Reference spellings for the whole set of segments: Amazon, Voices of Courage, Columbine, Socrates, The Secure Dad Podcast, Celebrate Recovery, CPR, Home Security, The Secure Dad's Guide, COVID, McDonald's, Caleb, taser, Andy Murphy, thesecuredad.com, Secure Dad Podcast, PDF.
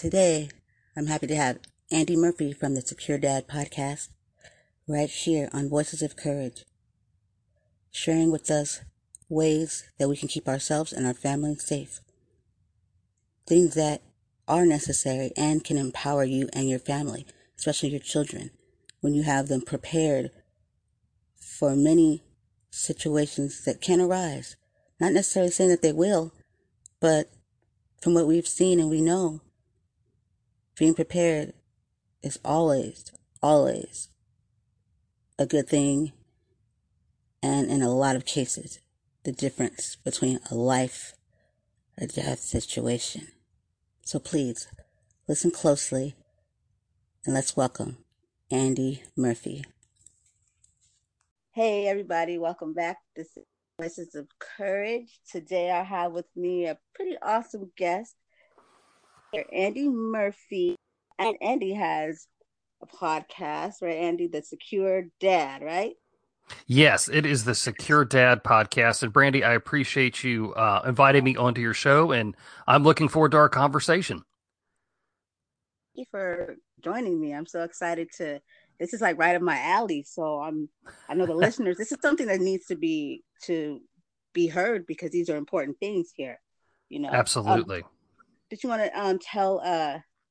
Today, I'm happy to have Andy Murphy from the Secure Dad Podcast right here on Voices of Courage, sharing with us ways that we can keep ourselves and our families safe, things that are necessary and can empower you and your family, especially your children, when you have them prepared for many situations that can arise. Not necessarily saying that they will, but from what we've seen and we know, being prepared is always, always a good thing. And in a lot of cases, the difference between a life or death situation. So please listen closely and let's welcome Andy Murphy. Hey everybody, welcome back. This is Voices of Courage. Today I have with me a pretty awesome guest, Andy Murphy. And Andy has a podcast, right, Andy? The Secure Dad, right? Yes, it is the Secure Dad Podcast. And Brandy, I appreciate you inviting me onto your show, and I'm looking forward to our conversation. Thank you for joining me. I'm so excited to. This is like right up my alley. So I know the listeners, this is something that needs to be heard because these are important things here, you know. Absolutely. Did you want to tell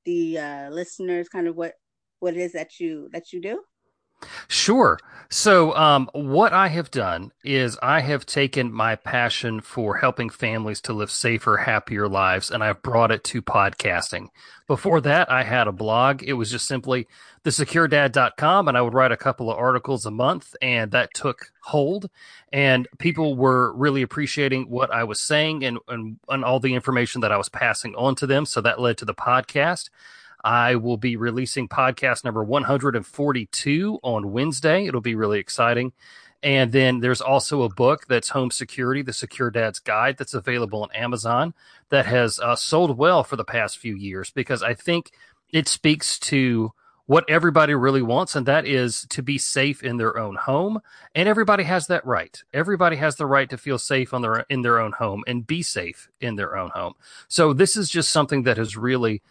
the listeners kind of what it is that you do? Sure. So what I have done is I have taken my passion for helping families to live safer, happier lives, and I've brought it to podcasting. Before that, I had a blog. It was just simply thesecuredad.com, and I would write a couple of articles a month, and that took hold, and people were really appreciating what I was saying and all the information that I was passing on to them, so that led to the podcast. I will be releasing podcast number 142 on Wednesday. It'll be really exciting. And then there's also a book that's Home Security, The Secure Dad's Guide, that's available on Amazon that has sold well for the past few years because I think it speaks to what everybody really wants, and that is to be safe in their own home. And everybody has that right. Everybody has the right to feel safe in their own home and be safe in their own home. So this is just something that has really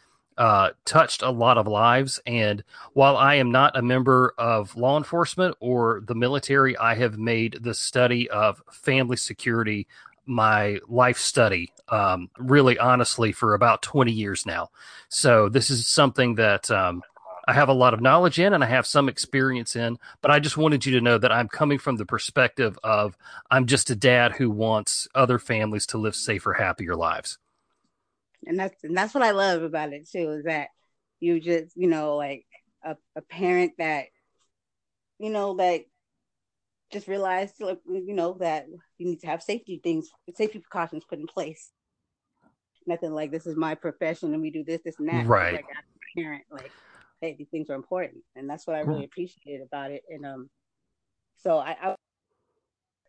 touched a lot of lives. And while I am not a member of law enforcement or the military, I have made the study of family security my life study, really honestly, for about 20 years now. So this is something that I have a lot of knowledge in and I have some experience in, but I just wanted you to know that I'm coming from the perspective of I'm just a dad who wants other families to live safer, happier lives. And that's what I love about it too, is that you just, you know, like a parent that, you know, like just realized, you know, that you need to have safety precautions put in place. Nothing like this is my profession and we do this, this and that. Right. Like, as a parent, like, hey, these things are important. And that's what I really appreciated about it. And so I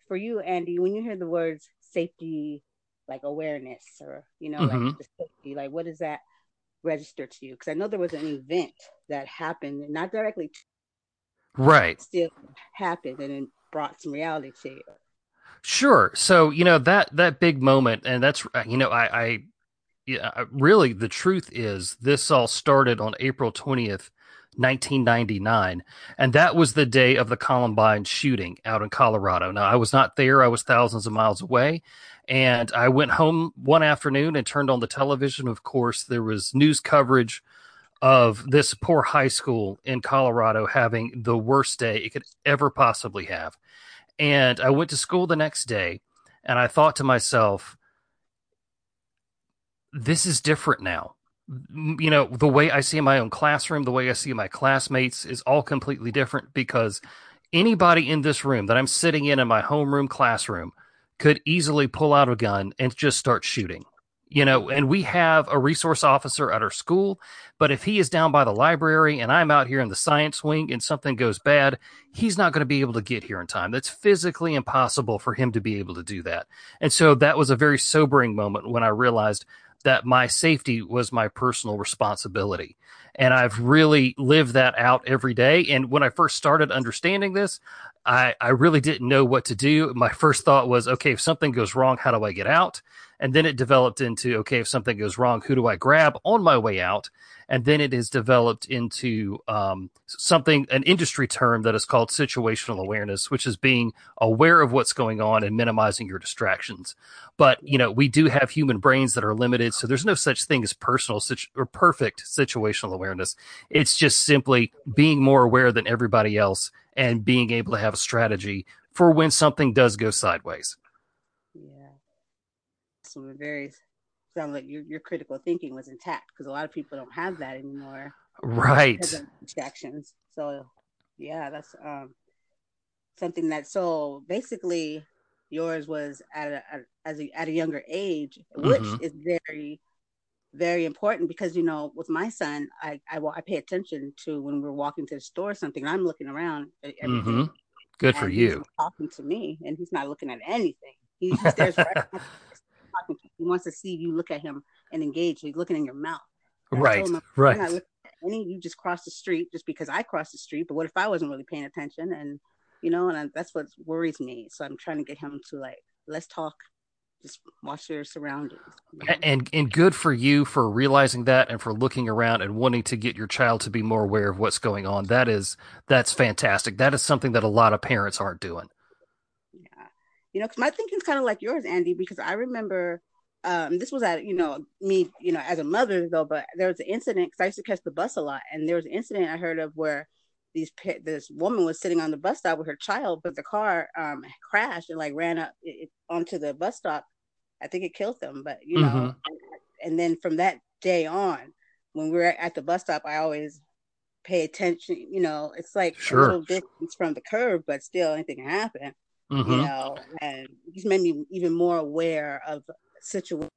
for you, Andy, when you hear the words safety, like awareness or, you know, mm-hmm. like the safety, like what does that register to you? Because I know there was an event that happened, not directly, right? Still happened, and it brought some reality to you. Sure. So, you know, that big moment, and that's, you know, I really, the truth is this all started on April 20th, 1999, and that was the day of the Columbine shooting out in Colorado. Now, I was not there. I was thousands of miles away, and I went home one afternoon and turned on the television. Of course, there was news coverage of this poor high school in Colorado having the worst day it could ever possibly have. And I went to school the next day, and I thought to myself, this is different now. You know, the way I see my own classroom, the way I see my classmates is all completely different, because anybody in this room that I'm sitting in my homeroom classroom could easily pull out a gun and just start shooting, you know, and we have a resource officer at our school, but if he is down by the library and I'm out here in the science wing and something goes bad, he's not going to be able to get here in time. That's physically impossible for him to be able to do that. And so that was a very sobering moment when I realized that my safety was my personal responsibility. And I've really lived that out every day. And when I first started understanding this, I really didn't know what to do. My first thought was, okay, if something goes wrong, how do I get out? And then it developed into, okay, if something goes wrong, who do I grab on my way out? And then it has developed into an industry term that is called situational awareness, which is being aware of what's going on and minimizing your distractions. But, you know, we do have human brains that are limited. So there's no such thing as perfect situational awareness. It's just simply being more aware than everybody else and being able to have a strategy for when something does go sideways. Yeah. So we're sounds like your critical thinking was intact, because a lot of people don't have that anymore. Right. Because of distractions. So yeah, that's something that, so basically yours was at a younger age, which is very, very important, because, you know, with my son, I pay attention to when we're walking to the store or something, and I'm looking around at everything. Good for you. Talking to me, and he's not looking at anything. He stares right at me. He wants to see you look at him and engage. He's looking in your mouth. And right. Him, right. Not at any, you just crossed the street just because I crossed the street. But what if I wasn't really paying attention? And, you know, and that's what worries me. So I'm trying to get him to, like, let's talk. Just watch your surroundings. You know? And good for you for realizing that and for looking around and wanting to get your child to be more aware of what's going on. That's fantastic. That is something that a lot of parents aren't doing. Yeah. You know, 'cause my thinking's kind of like yours, Andy, because I remember this was at, you know, me, you know, as a mother though, but there was an incident, 'cause I used to catch the bus a lot. And there was an incident I heard of where this woman was sitting on the bus stop with her child, but the car crashed and like ran up onto the bus stop. I think it killed them, but you know, and then from that day on, when we're at the bus stop, I always pay attention. You know, it's like a little distance from the curb, but still anything can happen, you know, and he's made me even more aware of situation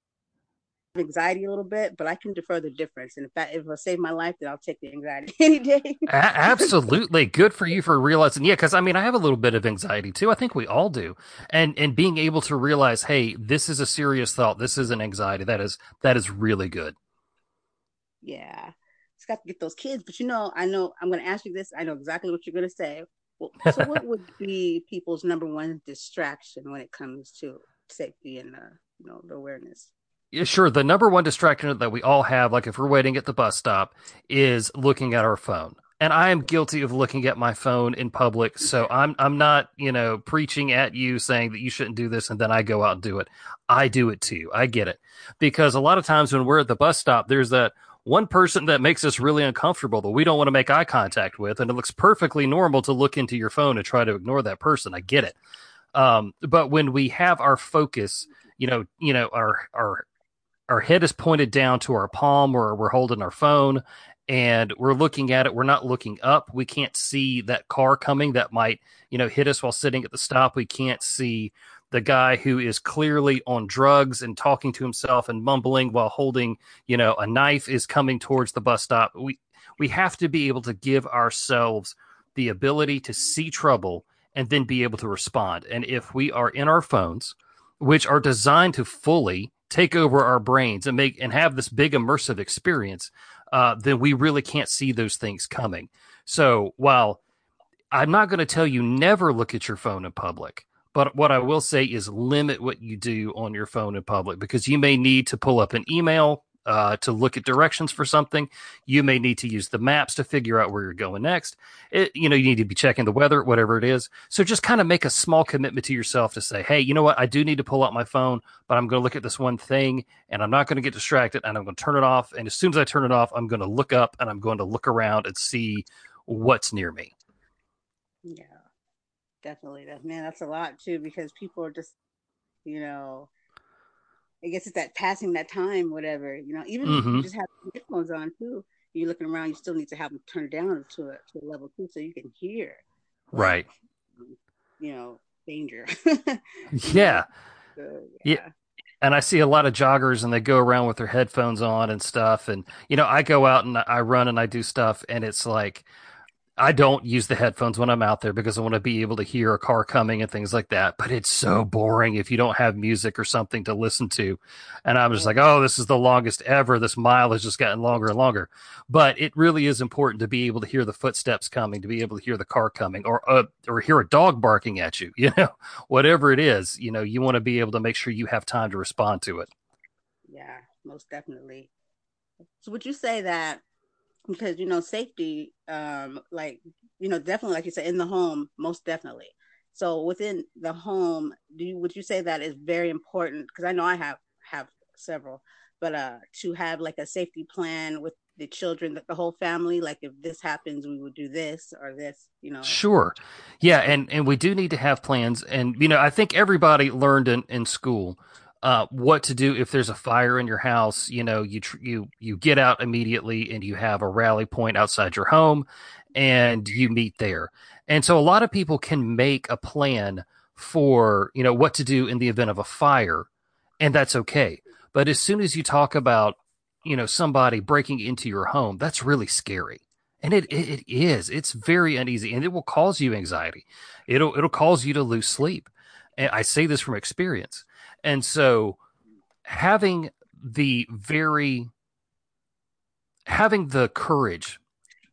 anxiety a little bit, but I can defer the difference, and if it'll save my life, then I'll take the anxiety any day. Absolutely. Good for you for realizing. Yeah, because I mean, I have a little bit of anxiety too. I think we all do, and being able to realize, hey, this is a serious thought, this is an anxiety, that is really good. Yeah, it's got to get those kids. But you know, I know I'm going to ask you this, I know exactly what you're going to say. Well, so what would be people's number one distraction when it comes to safety and you know, the awareness? Yeah, sure. The number one distraction that we all have, like if we're waiting at the bus stop, is looking at our phone. And I am guilty of looking at my phone in public. So I'm not, you know, preaching at you saying that you shouldn't do this, and then I go out and do it. I do it too. I get it. Because a lot of times when we're at the bus stop, there's that one person that makes us really uncomfortable that we don't want to make eye contact with. And it looks perfectly normal to look into your phone and try to ignore that person. I get it. But when we have our focus, you know, our head is pointed down to our palm or we're holding our phone and we're looking at it. We're not looking up. We can't see that car coming that might, you know, hit us while sitting at the stop. We can't see the guy who is clearly on drugs and talking to himself and mumbling while holding, you know, a knife is coming towards the bus stop. We have to be able to give ourselves the ability to see trouble and then be able to respond. And if we are in our phones, which are designed to fully take over our brains and have this big immersive experience, then we really can't see those things coming. So while I'm not going to tell you never look at your phone in public, but what I will say is limit what you do on your phone in public, because you may need to pull up an email to look at directions for something. You may need to use the maps to figure out where you're going next. You need to be checking the weather, whatever it is. So just kind of make a small commitment to yourself to say, hey, you know what? I do need to pull out my phone, but I'm going to look at this one thing and I'm not going to get distracted and I'm going to turn it off. And as soon as I turn it off, I'm going to look up and I'm going to look around and see what's near me. Yeah, definitely. Man, that's a lot too, because people are just, you know, I guess it's that passing that time, whatever, you know, even if you just have headphones on too, you're looking around, you still need to have them turned down to a level too, so you can hear. Right. You know, danger. Yeah. So, yeah. And I see a lot of joggers and they go around with their headphones on and stuff. And, you know, I go out and I run and I do stuff, and it's like, I don't use the headphones when I'm out there because I want to be able to hear a car coming and things like that. But it's so boring if you don't have music or something to listen to. And I'm just like, oh, this is the longest ever. This mile has just gotten longer and longer. But it really is important to be able to hear the footsteps coming, to be able to hear the car coming, or hear a dog barking at you, you know, whatever it is, you know, you want to be able to make sure you have time to respond to it. Yeah, most definitely. So would you say that, because, you know, safety, like, you know, definitely, like you said, in the home, most definitely. So within the home, would you say that is very important? Because I know I have several, but to have like a safety plan with the children, the whole family, like if this happens, we would do this or this, you know. Sure. Yeah. And we do need to have plans. And, you know, I think everybody learned in school what to do if there's a fire in your house. You know, you get out immediately and you have a rally point outside your home and you meet there. And so a lot of people can make a plan for, you know, what to do in the event of a fire, and that's okay. But as soon as you talk about, you know, somebody breaking into your home, that's really scary. And it is, it's very uneasy, and it will cause you anxiety. It'll cause you to lose sleep. And I say this from experience. And so having the courage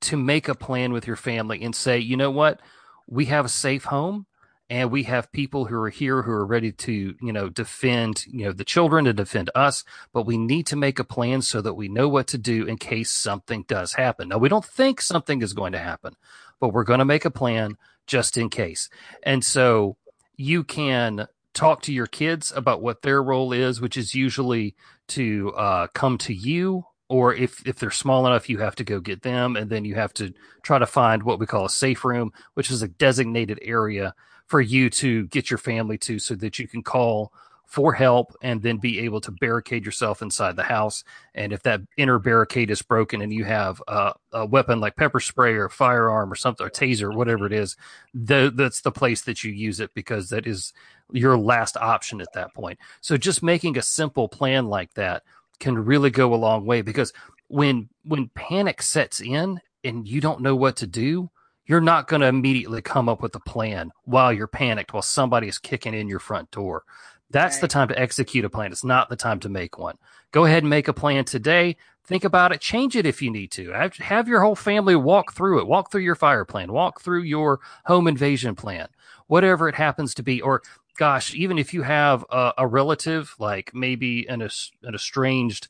to make a plan with your family and say, you know what, we have a safe home and we have people who are here who are ready to, you know, defend, you know, the children, to defend us, but we need to make a plan so that we know what to do in case something does happen. Now, we don't think something is going to happen, but we're going to make a plan just in case. And so you can talk to your kids about what their role is, which is usually to come to you, or if they're small enough, you have to go get them. And then you have to try to find what we call a safe room, which is a designated area for you to get your family to, so that you can call for help and then be able to barricade yourself inside the house. And if that inner barricade is broken and you have a weapon like pepper spray or a firearm or something, or taser, whatever it is, that's the place that you use it, because that is your last option at that point. So just making a simple plan like that can really go a long way, because when panic sets in and you don't know what to do, you're not going to immediately come up with a plan while you're panicked, while somebody is kicking in your front door. That's the time to execute a plan. It's not the time to make one. Go ahead and make a plan today. Think about it. Change it if you need to. Have your whole family walk through it. Walk through your fire plan. Walk through your home invasion plan. Whatever it happens to be. Or, gosh, even if you have a relative, like maybe an estranged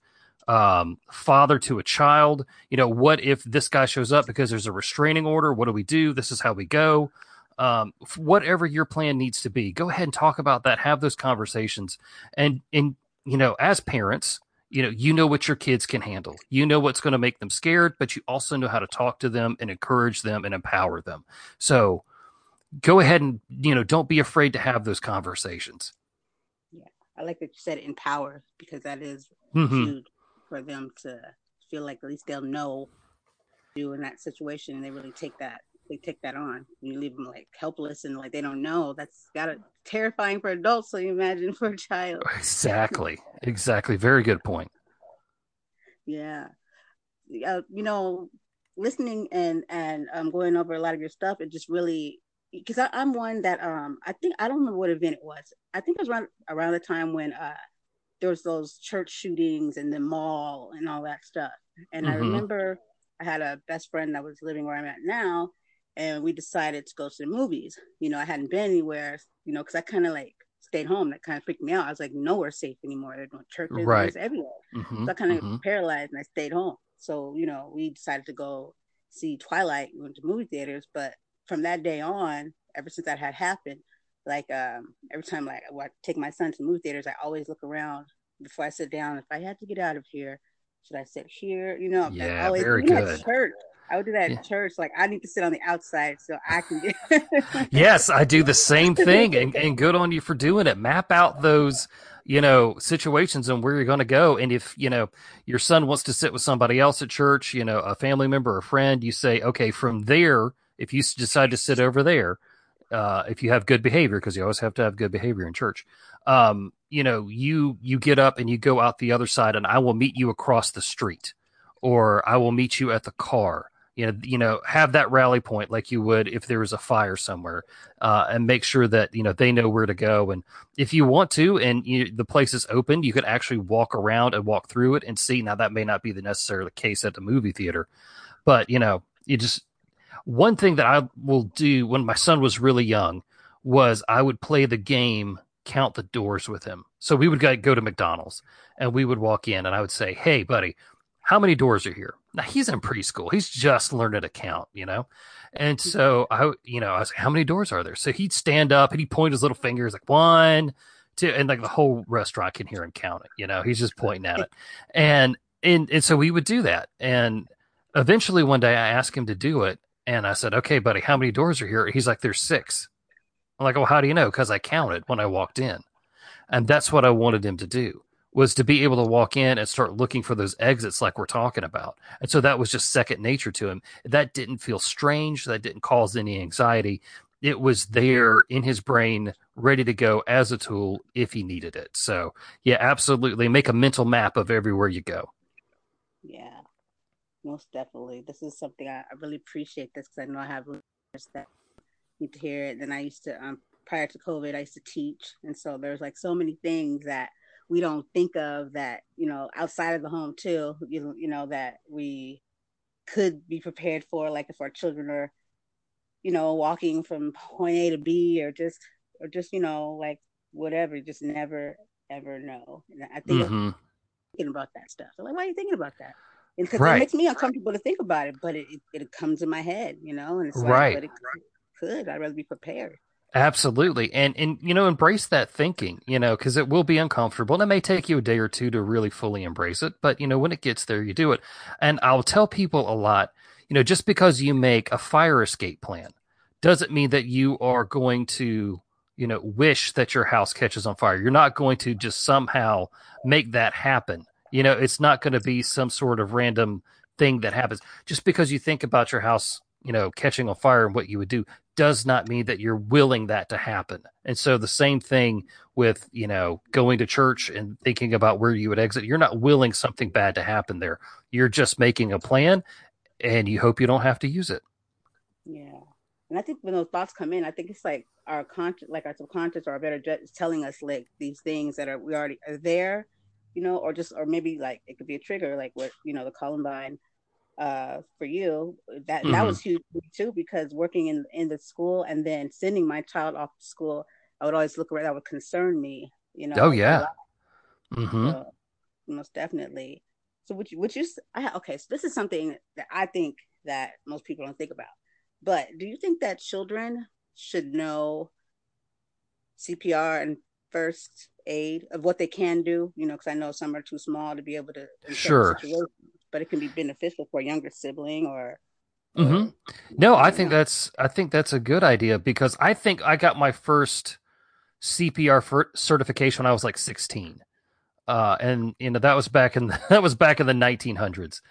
father to a child, you know, what if this guy shows up because there's a restraining order? What do we do? This is how we go. Whatever your plan needs to be, go ahead and talk about that, have those conversations. And, you know, as parents, you know what your kids can handle, you know, what's going to make them scared, but you also know how to talk to them and encourage them and empower them. So go ahead and, you know, don't be afraid to have those conversations. Yeah. I like that you said empower, because that is huge for them to feel like at least they'll know you in that situation. And they really take that on. You leave them like helpless and like they don't know. That's got to terrifying for adults, so you imagine for a child. Exactly Very good point. You know, listening and going over a lot of your stuff, it just really, because I'm one that I think, I don't remember what event it was, I think it was around the time when there was those church shootings and the mall and all that stuff, and I remember I had a best friend that was living where I'm at now, and we decided to go to the movies. You know, I hadn't been anywhere, you know, because I kind of like stayed home. That kind of freaked me out. I was like, nowhere safe anymore. There's no churches, there's everywhere. So I kind of paralyzed and I stayed home. So, you know, we decided to go see Twilight. We went to movie theaters. But from that day on, ever since that had happened, like every time like I take my son to movie theaters, I always look around before I sit down. If I had to get out of here, should I sit here? You know, yeah, I always, very good. Church. I would do that at church. Like, I need to sit on the outside so I can get. Yes, I do the same thing. And good on you for doing it. Map out those, you know, situations and where you're going to go. And if, you know, your son wants to sit with somebody else at church, you know, a family member or a friend, you say, okay, from there, if you decide to sit over there, if you have good behavior, because you always have to have good behavior in church, you know, you get up and you go out the other side, and I will meet you across the street, or I will meet you at the car. you know, have that rally point like you would if there was a fire somewhere, and make sure that, you know, they know where to go. And if you want to, and the place is open, you could actually walk around and walk through it and see. Now, that may not be the necessary case at the movie theater, but, you know, you just, one thing that I will do when my son was really young was I would play the game Count the Doors with him. So we would go to McDonald's and we would walk in and I would say, "Hey, buddy, how many doors are here?" Now, he's in preschool. He's just learning to count, you know? And so I was like, "How many doors are there?" So he'd stand up and he'd point his little fingers like 1, 2, and like the whole restaurant can hear him counting, you know, he's just pointing at it. And so we would do that. And eventually one day I asked him to do it. And I said, "Okay, buddy, how many doors are here?" He's like, "There's 6. I'm like, "Oh, how do you know?" Because I counted when I walked in. And that's what I wanted him to do, was to be able to walk in and start looking for those exits like we're talking about. And so that was just second nature to him. That didn't feel strange. That didn't cause any anxiety. It was there in his brain, ready to go as a tool if he needed it. So, yeah, absolutely. Make a mental map of everywhere you go. Yeah, most definitely. This is something I really appreciate this, because I know I have listeners that need to hear it. Then I used to, prior to COVID, I used to teach. And so there's like so many things that we don't think of that, you know, outside of the home too, you know, that we could be prepared for, like if our children are, you know, walking from point A to B, or just, you know, like whatever, just never, ever know. And I think I'm thinking about that stuff. I'm like, why are you thinking about that? And because it makes me uncomfortable to think about it, but it comes in my head, you know, and it's like, but it could, I'd rather be prepared. Absolutely. And, you know, embrace that thinking, you know, because it will be uncomfortable and it may take you a day or two to really fully embrace it. But, you know, when it gets there, you do it. And I'll tell people a lot, you know, just because you make a fire escape plan doesn't mean that you are going to, you know, wish that your house catches on fire. You're not going to just somehow make that happen. You know, it's not going to be some sort of random thing that happens. Just because you think about your house, you know, catching on fire and what you would do does not mean that you're willing that to happen. And so the same thing with, you know, going to church and thinking about where you would exit. You're not willing something bad to happen there. You're just making a plan and you hope you don't have to use it. Yeah. And I think when those thoughts come in, I think it's like our conscious, like our subconscious or our better judge is telling us like these things that we already are there, you know, or maybe like it could be a trigger, like what, you know, the Columbine, for you, that was huge too, because working in the school and then sending my child off to school, I would always look around. That would concern me, you know. Oh yeah. So, most definitely. So okay, so this is something that I think that most people don't think about, but do you think that children should know CPR and first aid, of what they can do, you know, because I know some are too small to be able to. Sure. But it can be beneficial for a younger sibling or No, I think that's a good idea, because I think I got my first CPR certification when I was like 16. And you know, that was back in the 1900s.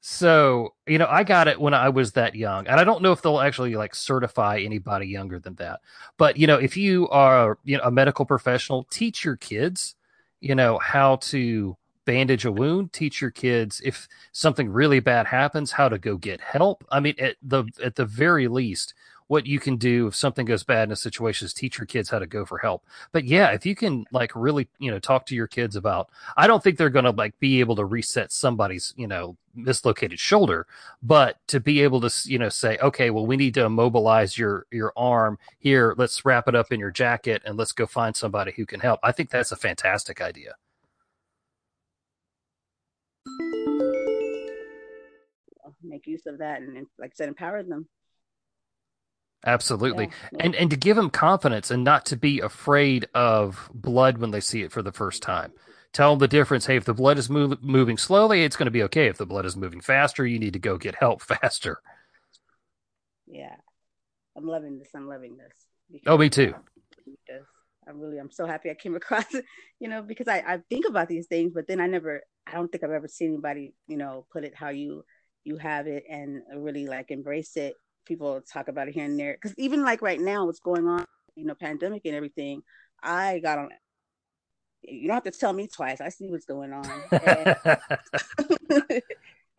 So, you know, I got it when I was that young, and I don't know if they'll actually like certify anybody younger than that, but you know, if you are, you know, a medical professional, teach your kids, you know, how to bandage a wound, teach your kids if something really bad happens, how to go get help. I mean, at the very least, what you can do if something goes bad in a situation is teach your kids how to go for help. But yeah, if you can like really, you know, talk to your kids about, I don't think they're going to like be able to reset somebody's, you know, dislocated shoulder, but to be able to, you know, say, okay, well, we need to immobilize your arm here. Let's wrap it up in your jacket and let's go find somebody who can help. I think that's a fantastic idea. Make use of that and like I said, empower them. Absolutely. Yeah. And to give them confidence and not to be afraid of blood when they see it for the first time. Tell them the difference. Hey, if the blood is moving slowly, it's going to be okay. If the blood is moving faster, you need to go get help faster. Yeah. I'm loving this. Oh, me too. I'm so happy I came across it, you know, because I think about these things, but then I don't think I've ever seen anybody, you know, put it how you have it and really like embrace it. People talk about it here and there. Cause even like right now, what's going on, you know, pandemic and everything, I got on, you don't have to tell me twice. I see what's going on.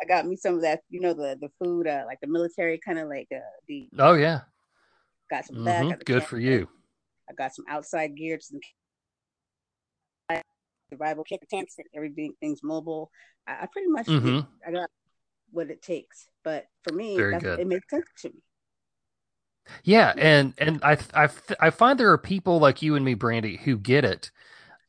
I got me some of that, you know, the food, like the military kind of like the. Oh yeah. Got some of that. Got good for you. I got some outside gear, some survival kit tents and everything. Things mobile. I pretty much I got what it takes, but for me, it makes sense to me. Yeah, and I find there are people like you and me, Brandy, who get it,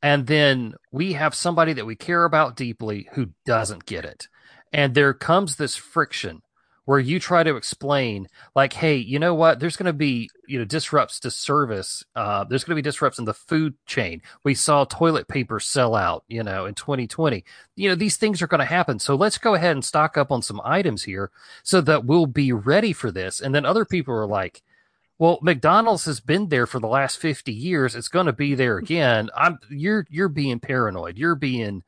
and then we have somebody that we care about deeply who doesn't get it, and there comes this friction where you try to explain, like, hey, you know what? There's going to be disrupts to service. There's going to be disrupts in the food chain. We saw toilet paper sell out, in 2020. These things are going to happen. So let's go ahead and stock up on some items here so that we'll be ready for this. And then other people are like, well, McDonald's has been there for the last 50 years. It's going to be there again. You're being paranoid. You're being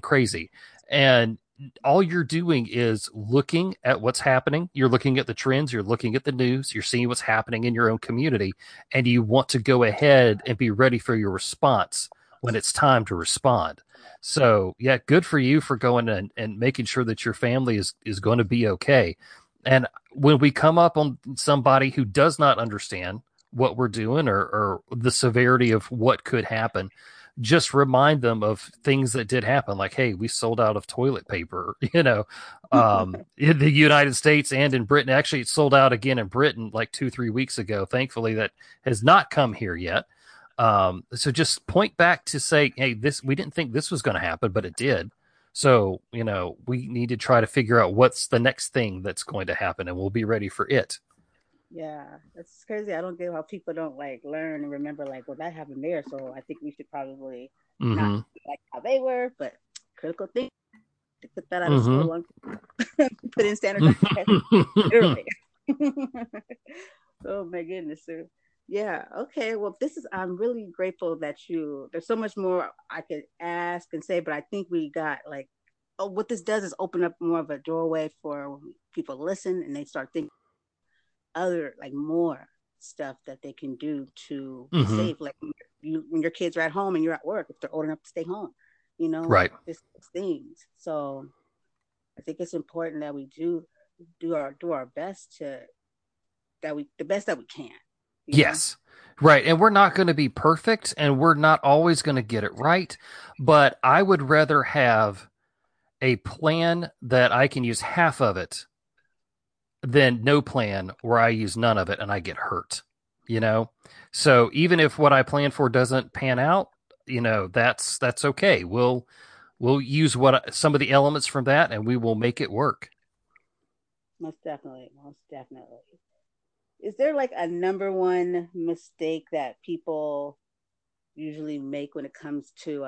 crazy. And all you're doing is looking at what's happening. You're looking at the trends. You're looking at the news. You're seeing what's happening in your own community. And you want to go ahead and be ready for your response when it's time to respond. So, yeah, good for you for going and making sure that your family is going to be okay. And when we come up on somebody who does not understand what we're doing or the severity of what could happen, just remind them of things that did happen. Like, hey, we sold out of toilet paper, in the United States and in Britain. Actually, it sold out again in Britain like 2-3 weeks ago. Thankfully, that has not come here yet. So just point back to say, hey, we didn't think this was going to happen, but it did. So, we need to try to figure out what's the next thing that's going to happen, and we'll be ready for it. Yeah, that's crazy. I don't get how people don't learn and remember that happened there. So I think we should probably not like how they were, but critical thinking, to put that out of school and put in standard. Oh my goodness, sir. Yeah. Okay. Well, I'm really grateful that there's so much more I could ask and say, but I think we got what this does is open up more of a doorway for people listen and they start thinking other more stuff that they can do to save when your kids are at home and you're at work, if they're old enough to stay home, right, these things. So I think it's important that we do our best the best that we can. Yes. Right. And we're not going to be perfect and we're not always going to get it right, but I would rather have a plan that I can use half of it than no plan where I use none of it and I get hurt, So even if what I plan for doesn't pan out, that's okay. We'll use some of the elements from that and we will make it work. Most definitely. Most definitely. Is there a number one mistake that people usually make when it comes to,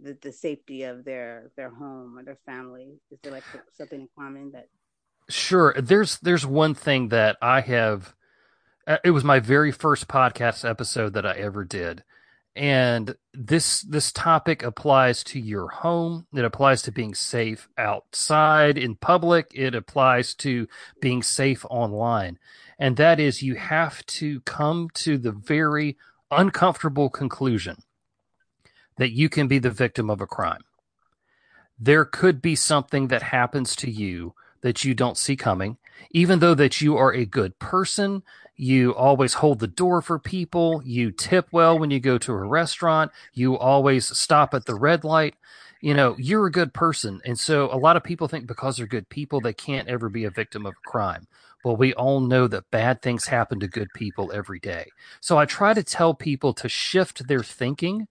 the safety of their home or their family? Is there something in common that? Sure. There's one thing that I have, it was my very first podcast episode that I ever did. And this topic applies to your home. It applies to being safe outside in public. It applies to being safe online. And that is, you have to come to the very uncomfortable conclusion that you can be the victim of a crime. There could be something that happens to you that you don't see coming, even though that you are a good person, you always hold the door for people, you tip well when you go to a restaurant, you always stop at the red light, you're a good person. And so a lot of people think because they're good people, they can't ever be a victim of a crime. Well, we all know that bad things happen to good people every day. So I try to tell people to shift their thinking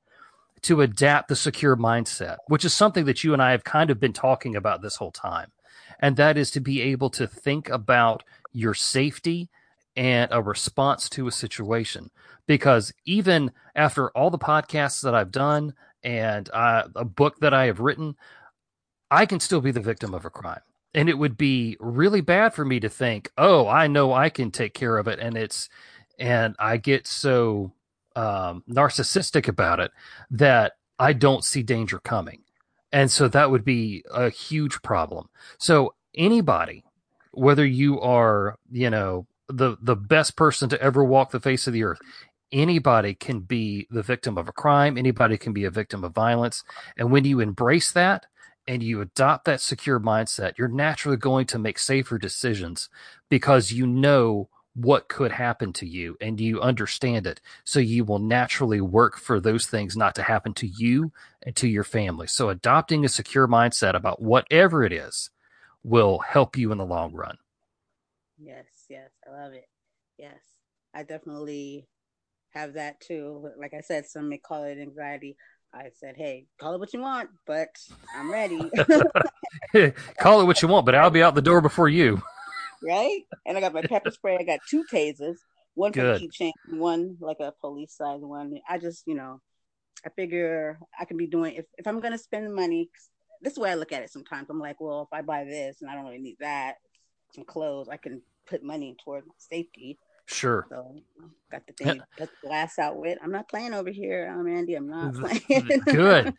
to adapt the secure mindset, which is something that you and I have kind of been talking about this whole time. And that is to be able to think about your safety and a response to a situation. Because even after all the podcasts that I've done and a book that I have written, I can still be the victim of a crime. And it would be really bad for me to think, oh, I know I can take care of it. And I get so narcissistic about it that I don't see danger coming. And so that would be a huge problem. So anybody, whether you are, the best person to ever walk the face of the earth, anybody can be the victim of a crime. Anybody can be a victim of violence. And when you embrace that and you adopt that secure mindset, you're naturally going to make safer decisions because you know what could happen to you and you understand it. So you will naturally work for those things not to happen to you and to your family. So adopting a secure mindset about whatever it is will help you in the long run. Yes. I love it. Yes. I definitely have that too. Like I said, some may call it anxiety. I said, hey, call it what you want, but I'm ready. Call it what you want, but I'll be out the door before you. Right? And I got my pepper spray. I got two tasers. One for the keychain, one like a police size one. I just, I figure I can be doing, if I'm going to spend money, this is the way I look at it sometimes. I'm like, well, if I buy this and I don't really need that, some clothes, I can put money toward safety. Sure. So got the thing, put the glass out with. I'm not playing over here, Andy. I'm not playing. Good.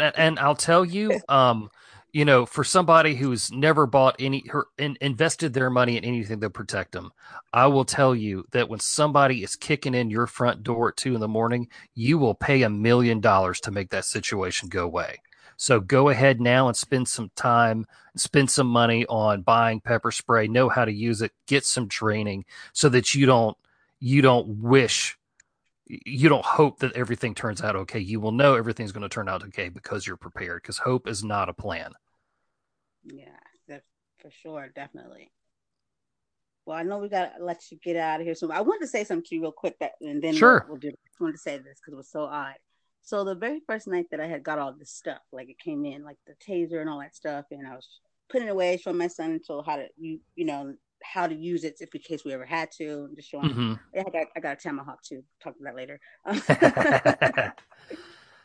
And I'll tell you, for somebody who's never bought invested their money in anything to protect them, I will tell you that when somebody is kicking in your front door at 2 a.m, you will pay $1 million to make that situation go away. So go ahead now and spend some time, spend some money on buying pepper spray, know how to use it, get some training so that you don't hope that everything turns out okay. You will know everything's going to turn out okay because you're prepared, because hope is not a plan. Yeah, for sure. Definitely. Well, I know we got to let you get out of here soon. I wanted to say something to you real quick and then we'll do it. I just wanted to say this because it was so odd. So the very first night that I had got all this stuff, like it came in, like the taser and all that stuff, and I was putting it away, showing my son how to use it if in case we ever had to, and just showing him. Yeah, I got a tomahawk too. Talk to that later.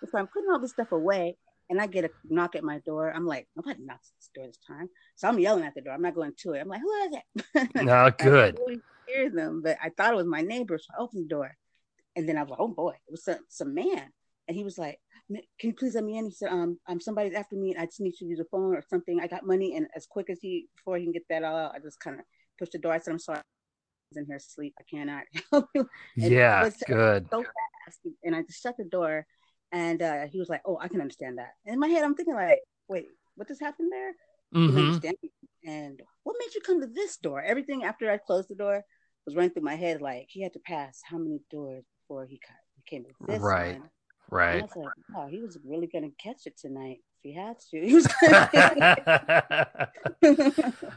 So I'm putting all this stuff away, and I get a knock at my door. I'm like, nobody knocks at this door this time. So I'm yelling at the door. I'm not going to it. I'm like, who is it? No, good. I really hear them, but I thought it was my neighbor, so I opened the door, and then I was like, oh boy, it was some man. And he was like, can you please let me in? He said, somebody's after me and I just need to use a phone or something. I got money. And as quick as before he can get that all out, I just kind of pushed the door. I said, I'm sorry. I was in here asleep. I cannot help you. Yeah, good. So fast. And I just shut the door. And he was like, oh, I can understand that. And in my head, I'm thinking like, wait, what just happened there? Mm-hmm. You understand? And what made you come to this door? Everything after I closed the door was running through my head. Like he had to pass how many doors before he came to this one. Right. I was like, wow, he was really going to catch it tonight if he had to.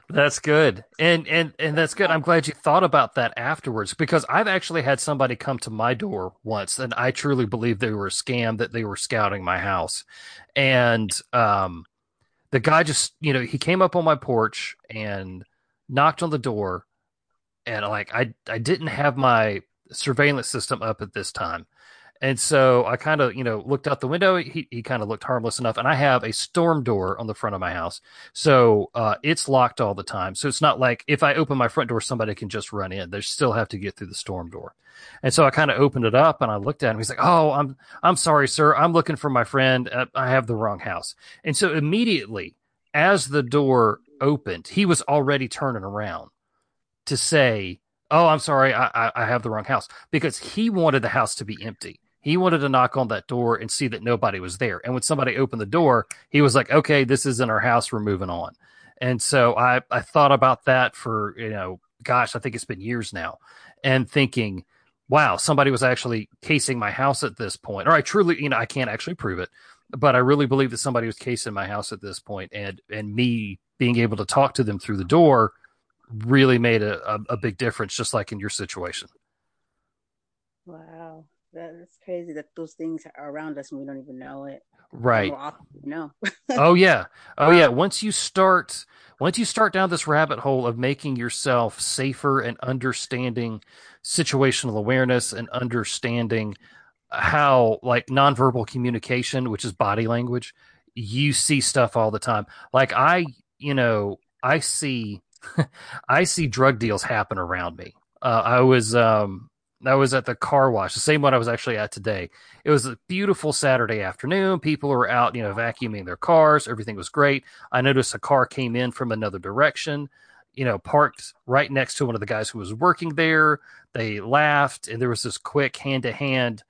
That's good. And that's good. I'm glad you thought about that afterwards, because I've actually had somebody come to my door once, and I truly believe they were a scam, that they were scouting my house. And the guy just, he came up on my porch and knocked on the door. And like, I didn't have my surveillance system up at this time. And so I kind of, looked out the window. He kind of looked harmless enough. And I have a storm door on the front of my house. So it's locked all the time. So it's not like if I open my front door, somebody can just run in. They still have to get through the storm door. And so I kind of opened it up and I looked at him. He's like, oh, I'm sorry, sir. I'm looking for my friend. I have the wrong house. And so immediately as the door opened, he was already turning around to say, oh, I'm sorry. I have the wrong house, because he wanted the house to be empty. He wanted to knock on that door and see that nobody was there. And when somebody opened the door, he was like, okay, this isn't our house. We're moving on. And so I thought about that for, I think it's been years now, and thinking, wow, somebody was actually casing my house at this point. Or I truly, I can't actually prove it, but I really believe that somebody was casing my house at this point, and me being able to talk to them through the door really made a big difference, just like in your situation. Wow. That's crazy that those things are around us and we don't even know it. Right. No. Oh yeah. Once you start down this rabbit hole of making yourself safer and understanding situational awareness and understanding how, like, nonverbal communication, which is body language, you see stuff all the time. Like I see drug deals happen around me. I was at the car wash, the same one I was actually at today. It was a beautiful Saturday afternoon. People were out, vacuuming their cars. Everything was great. I noticed a car came in from another direction, parked right next to one of the guys who was working there. They laughed, and there was this quick hand-to-hand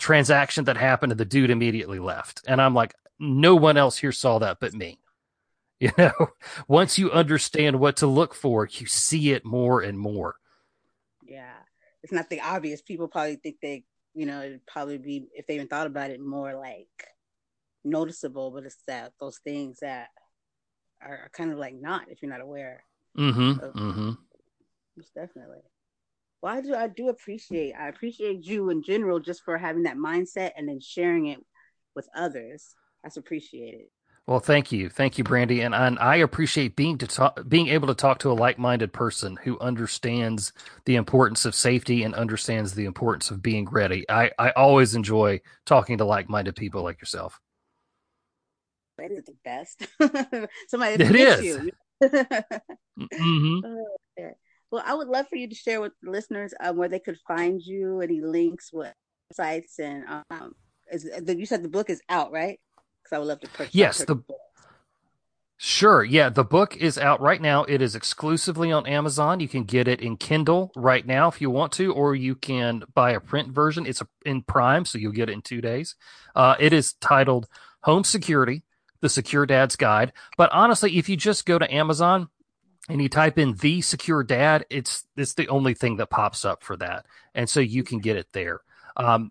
transaction that happened, and the dude immediately left. And I'm like, no one else here saw that but me. You know, once you understand what to look for, you see it more and more. Yeah. It's not the obvious. People probably think they, you know, it'd probably be, if they even thought about it, more like noticeable, but it's that those things that are kind of like not, if you're not aware. Mm-hmm. So, mm-hmm. Most definitely. Well, I appreciate you in general, just for having that mindset and then sharing it with others. That's appreciated. Well, thank you. Thank you, Brandy. And I appreciate being able to talk to a like-minded person who understands the importance of safety and understands the importance of being ready. I always enjoy talking to like-minded people like yourself. That is the best. Somebody that gets you. Mm-hmm. Okay. Well, I would love for you to share with the listeners where they could find you, any links, what sites, and you said the book is out, right? I would love to purchase. Yes, sure. Yeah, the book is out right now. It is exclusively on Amazon. You can get it in Kindle right now if you want to, or you can buy a print version. It's in Prime, so you'll get it in 2 days. It is titled Home Security, The Secure Dad's Guide. But honestly, if you just go to Amazon and you type in The Secure Dad, it's the only thing that pops up for that. And so you can get it there.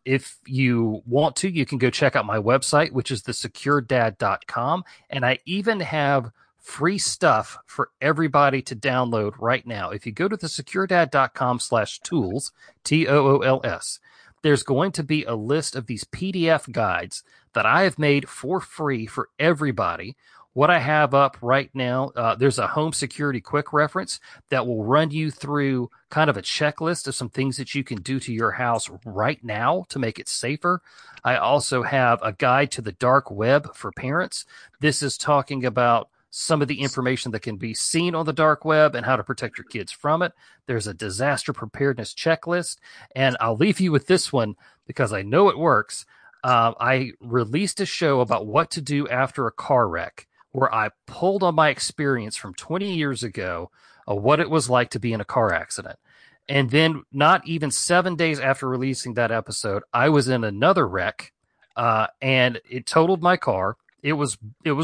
If you want to, you can go check out my website, which is thesecuredad.com. And I even have free stuff for everybody to download right now. If you go to thesecuredad.com/tools, TOOLS, there's going to be a list of these PDF guides that I have made for free for everybody. What I have up right now, there's a home security quick reference that will run you through kind of a checklist of some things that you can do to your house right now to make it safer. I also have a guide to the dark web for parents. This is talking about some of the information that can be seen on the dark web and how to protect your kids from it. There's a disaster preparedness checklist, and I'll leave you with this one because I know it works. I released a show about what to do after a car wreck, where I pulled on my experience from 20 years ago of what it was like to be in a car accident. And then not even 7 days after releasing that episode, I was in another wreck and it totaled my car. It was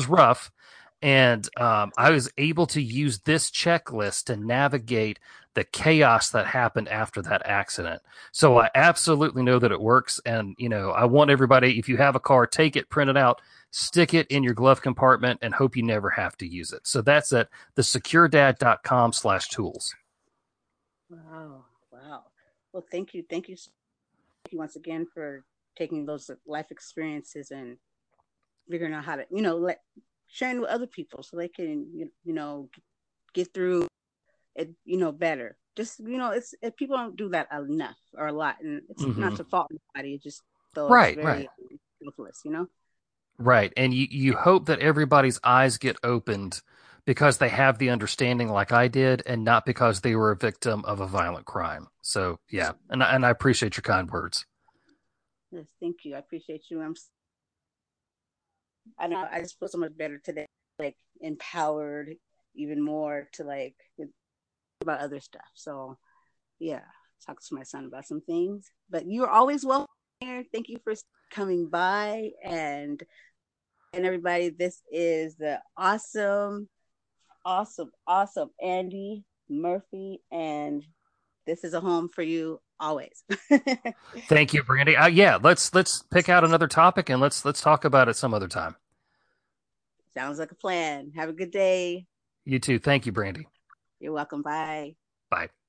rough. And I was able to use this checklist to navigate the chaos that happened after that accident. So I absolutely know that it works. And, you know, I want everybody, if you have a car, take it, print it out, stick it in your glove compartment, and hope you never have to use it. So that's at thesecuredad.com/tools. Wow. Wow. Well, thank you. Thank you once again for taking those life experiences and figuring out how to, you know, sharing with other people so they can, you know, get through it, you know, better. Just, you know, it's, if people don't do that enough or a lot, and it's not to fault anybody, it's just so right. Selfless, you know? Right. And you hope that everybody's eyes get opened because they have the understanding like I did and not because they were a victim of a violent crime. So, yeah. And I appreciate your kind words. Yes, thank you. I appreciate you. I know I just feel so much better today, like empowered even more to like about other stuff. So yeah, talk to my son about some things, but you're always welcome here. Thank you for coming by and everybody. This is the awesome Andy Murphy, and this is a home for you always. Thank you, Brandy. Yeah, let's pick out another topic and let's talk about it some other time. Sounds like a plan. Have a good day. You too. Thank you, Brandy. You're welcome. Bye. Bye.